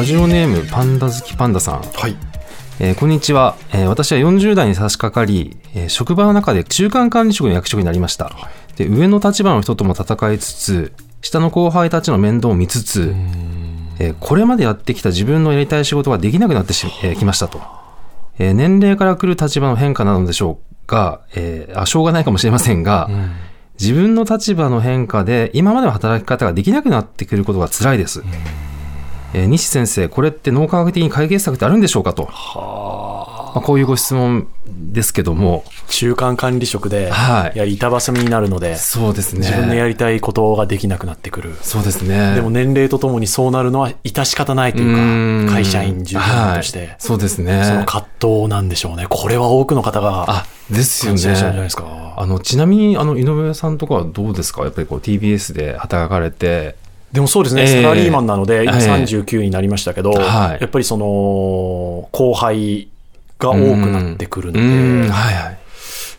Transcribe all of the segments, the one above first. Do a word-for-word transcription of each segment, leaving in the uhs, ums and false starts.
ラジオネームパンダ好きパンダさん、はい、えー、こんにちは、えー、私はよんじゅう代に差し掛かり、えー、職場の中で中間管理職の役職になりました、はい、で上の立場の人とも戦いつつ下の後輩たちの面倒を見つつ、えー、これまでやってきた自分のやりたい仕事ができなくなってし、えー、きましたと、えー、年齢から来る立場の変化なのでしょうか、えー、あしょうがないかもしれませんが、うん、自分の立場の変化で今までの働き方ができなくなってくることが辛いです、うん、えー、西先生、これって脳科学的に解決策ってあるんでしょうかと、は、まあ、こういうご質問ですけども、中間管理職で、はい、いや板挟みになるの で, そうです、ね、自分のやりたいことができなくなってくる、そうです、ね、でも年齢とともにそうなるのは致し方ないというか、う会社員従業員として、はい、そうですね、その葛藤なんでしょうね。これは多くの方がですよね。あのちなみにあの井上さんとかはどうですか、やっぱりこう ティービーエス で働かれて。でもそうですね、えー、サラリーマンなので今さんじゅうきゅうになりましたけど、えーはい、やっぱりその後輩が多くなってくるので、うんうん、はいはい、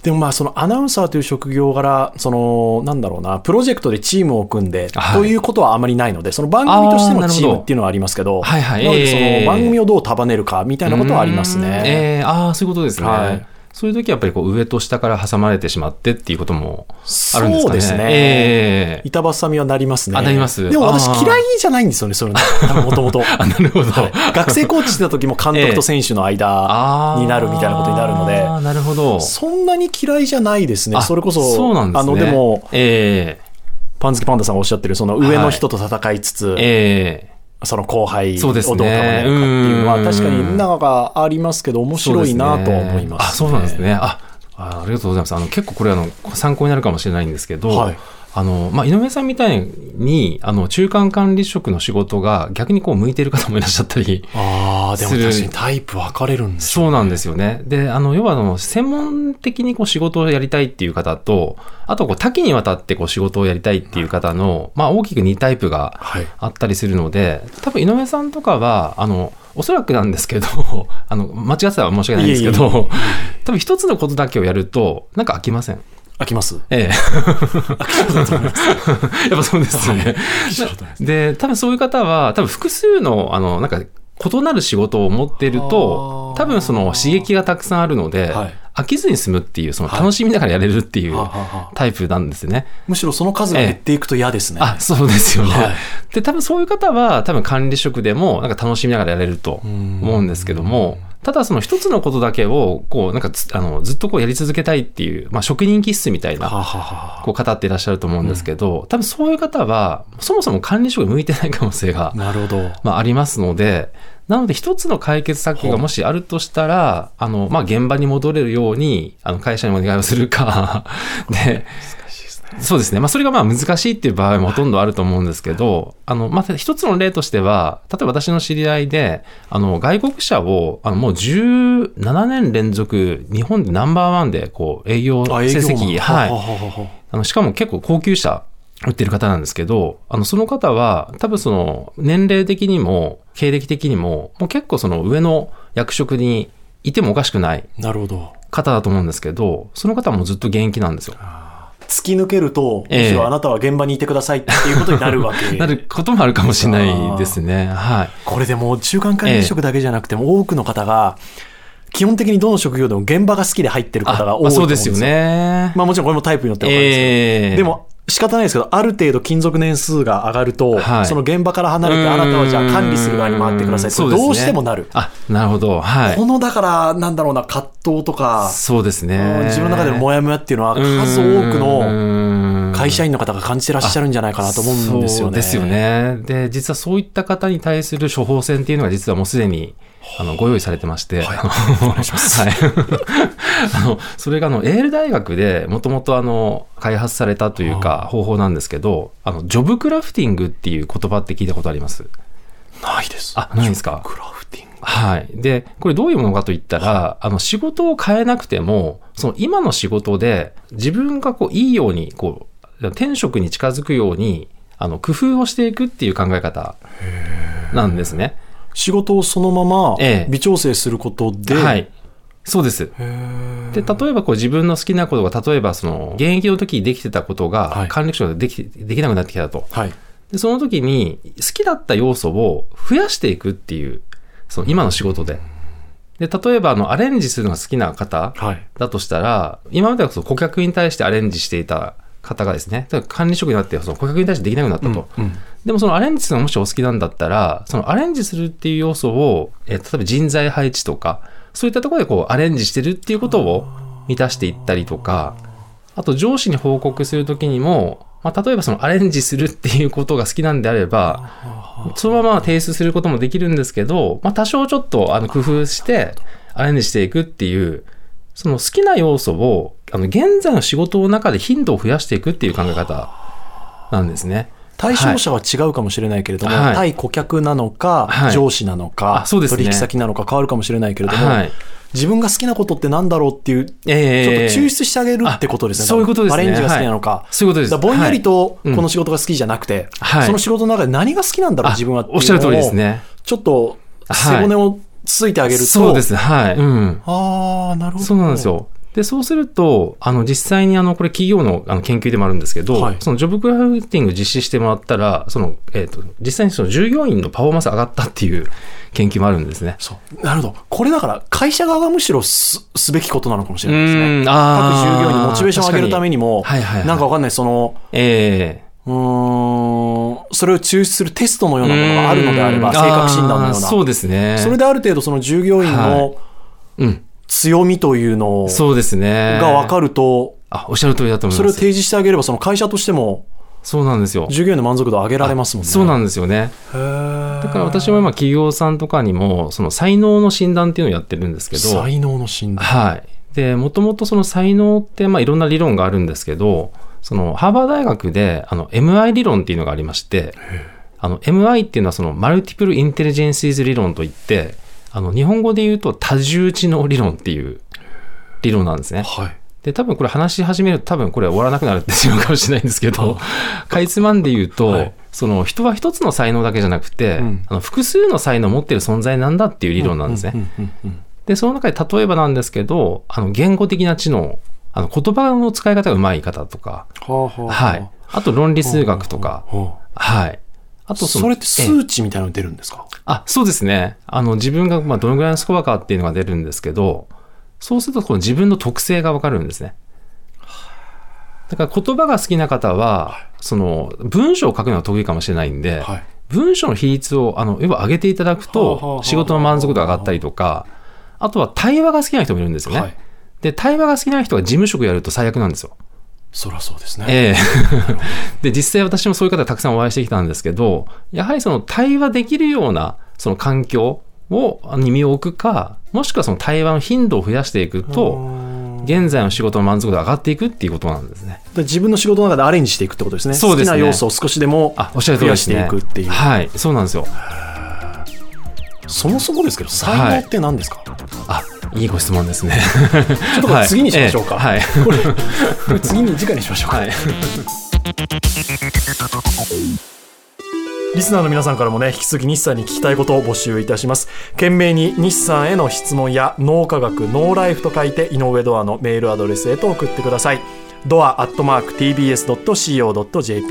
でもまあそのアナウンサーという職業柄、そのなんだろうな、プロジェクトでチームを組んでということはあまりないので、その番組としてのチームっていうのはありますけど、はいはい、なのでその番組をどう束ねるかみたいなことはありますね、えー、ああそういうことですね、はい、そういう時はやっぱりこう上と下から挟まれてしまってっていうこともあるんですかね。そうですね、えー、板挟みはなりますね。あ、なります。でも私嫌いじゃないんですよね、それもともと。なるほど、はい、学生コーチしてた時も監督と選手の間になるみたいなことになるので、えー、あ、なるほど、そんなに嫌いじゃないですね。それこそ、そうなんですね。あのでも、えー、パン好きパンダさんがおっしゃってるその上の人と戦いつつ、はい、えーその後輩をどう束ねるかっていうのは確かになんかありますけど、面白いなと思いますね。あ、そうなんですね。あ、ありがとうございます。あの結構これあの参考になるかもしれないんですけど、はい、あのまあ、井上さんみたいにあの中間管理職の仕事が逆にこう向いている方もいらっしゃったり。あ、でも確かにタイプ分かれるんですよね。そうなんですよね。で、あの要はあの専門的にこう仕事をやりたいっていう方と、あとこう多岐にわたってこう仕事をやりたいっていう方の、まあ、大きくにタイプがあったりするので、はい、多分井上さんとかはあのおそらくなんですけど、あの間違ってたら申し訳ないんですけど、いえいえいえ、多分一つのことだけをやるとなんか飽きません。飽きます。ええ。やっぱそうですよね。はい、で、多分そういう方は多分複数のあのなんか異なる仕事を持っていると、多分その刺激がたくさんあるので、はい、飽きずに済むっていうその楽しみながらやれるっていうタイプなんですね、はい、はははむしろその数が減っていくと嫌ですね、ええ、あ、そうですよね、はい、で多分そういう方は多分管理職でもなんか楽しみながらやれると思うんですけども、ただその一つのことだけをこうなんかあのずっとこうやり続けたいっていう、まあ、職人気質みたいなこう語っていらっしゃると思うんですけど、ははは、うん、多分そういう方はそもそも管理職に向いてない可能性が、なるほど、まあ、ありますので、なので一つの解決策がもしあるとしたら、あの、まあ、現場に戻れるようにあの会社にお願いをするかで、難しいですね。そうですね、まあ、それがまあ難しいっていう場合もほとんどあると思うんですけど、あの、まあ、一つの例としては、例えば私の知り合いであの外国社をあのもうじゅうななねん連続日本でナンバーワンでこう営業成績、はい、あのしかも結構高級車売ってる方なんですけど、あのその方は多分その年齢的にも経歴的にももう結構その上の役職にいてもおかしくない方だと思うんですけど、その方はもうずっと現役なんですよ。突き抜けると、むしろあなたは現場にいてくださいっていうことになるわけ、えー、なることもあるかもしれないですね、はい、これでも中間管理職だけじゃなくても、えー、多くの方が基本的にどの職業でも現場が好きで入ってる方が多いと思うんですよ。あ、そうですよね、まあ、もちろんこれもタイプによって分かるんですけど、えー、でも仕方ないですけど、ある程度勤続年数が上がると、はい、その現場から離れて、あなたはじゃあ管理する側に回ってください、これどうしてもなる、ね、あ、なるほど、はい、このだからなんだろうな、葛藤とか、そうですね、自分の中でのモヤモヤっていうのは数多くの会社員の方が感じてらっしゃるんじゃないかなと思うんですよね。そうですよね。で、実はそういった方に対する処方箋っていうのが実はもうすでにあのご用意されてまして、はい、お願いします、はい、あのそれがあのエール大学でもともと開発されたというか方法なんですけど、あのジョブクラフティングっていう言葉って聞いたことあります？ないです。あ、ないですか。ジョブクラフティング、はい、でこれどういうものかといったら、はい、あの仕事を変えなくてもその今の仕事で自分がこういいようにこう転職に近づくようにあの工夫をしていくっていう考え方なんですね。仕事をそのまま微調整することで、ええ、はい、そうです。で、例えばこう自分の好きなことが、例えばその現役の時にできてたことが管理職ででき、はい、できなくなってきたと、はい、でその時に好きだった要素を増やしていくっていう、その今の仕事で、で例えばあのアレンジするのが好きな方だとしたら、はい、今まではその顧客に対してアレンジしていた方がですね、管理職になってその顧客に対してできなくなったと、うんうん、でもそのアレンジするのがもしお好きなんだったら、そのアレンジするっていう要素を、えー、例えば人材配置とかそういったところでこうアレンジしてるっていうことを満たしていったりとか、あと上司に報告するときにも、まあ、例えばそのアレンジするっていうことが好きなんであればそのまま提出することもできるんですけど、まあ、多少ちょっとあの工夫してアレンジしていくっていう、その好きな要素をあの現在の仕事の中で頻度を増やしていくっていう考え方なんですね。対象者は違うかもしれないけれども、はい、対顧客なのか、はい、上司なのか、はい、そうですね、取引先なのか変わるかもしれないけれども、はい、自分が好きなことってなんだろうっていう、えー、ちょっと抽出してあげるってことですね。そういうことですね。アレンジが好きなのか、はい、そういうことです。だぼんやりとこの仕事が好きじゃなくて、はい、その仕事の中で何が好きなんだろう自分はっていうのを、おっしゃる通りですね、ちょっと背骨をついてあげると、はい、そうですね、はい、うん、あーなるほど、そうなんですよ。でそうするとあの実際にあのこれ企業 の, あの研究でもあるんですけど、はい、そのジョブクラフティング実施してもらったらその、えー、と実際にその従業員のパフォーマンス上がったっていう研究もあるんですね。そうなるほど。これだから会社側がむしろ す, すべきことなのかもしれないですね。うん、あ各従業員のモチベーションを上げるためにも、はいはいはい、なんかわかんないその、えー、うーんそれを抽出するテストのようなものがあるのであれば、性格診断のような、そうですね、それである程度その従業員の、はい、うん、強みというのが分かると、あ、おっしゃる通りだと思います。それを提示してあげればその会社としても、そうなんですよ、従業員の満足度を上げられますもんね。そうなんですよね。へー。だから私も今企業さんとかにもその才能の診断っていうのをやってるんですけど、才能の診断、はい、でもともとその才能ってまあいろんな理論があるんですけど、そのハーバー大学であの エムアイ 理論っていうのがありまして、あの エムアイ っていうのはそのマルティプルインテリジェンシーズ理論といって、あの日本語で言うと多重知能理論っていう理論なんですね、はい、で多分これ話し始めると多分これ終わらなくなるってしまうかもしれないんですけどかいつまんで言うと、はい、その人は一つの才能だけじゃなくて、うん、あの複数の才能を持っている存在なんだっていう理論なんですね、うんうんうんうん、でその中で例えばなんですけど、あの言語的な知能、あの言葉の使い方がうまい方とか、はあはあ、はい、あと論理数学とか、はあはあ、はい、あと そ, それって数値みたいなの出るんですか？あ、そうですね。あの自分がまあどのぐらいのスコアかっていうのが出るんですけど、そうするとこの自分の特性が分かるんですね。だから言葉が好きな方はその文章を書くのが得意かもしれないんで、はい、文章の比率をあの要は上げていただくと仕事の満足度が上がったりとか、あとは対話が好きな人もいるんですよね、はい、で対話が好きな人が事務職やると最悪なんですよ。そらそうですね、えー、で実際私もそういう方たくさんお会いしてきたんですけど、やはりその対話できるようなその環境をに身を置くか、もしくはその対話の頻度を増やしていくと現在の仕事の満足度が上がっていくっていうことなんですね。自分の仕事の中でアレンジしていくってことですね。そうですね、好きな要素を少しでも増やしていくっていう、ね、はい、そうなんですよ。そもそもですけど才能って何ですか？はい、あ、いいご質問ですねちょっとこれ次にしましょうか、はい、ええ、これこれ次に次回にしましょうか、はい、リスナーの皆さんからもね、引き続き西さんに聞きたいことを募集いたします。懸命に西さんへの質問や脳科学ノーライフと書いて井上ドアのメールアドレスへと送ってください。ドアアットマーク ティービーエスドットシーオードットジェー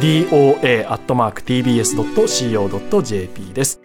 ピー ドアアットマーク ティービーエスドットシーオードットジェーピー です。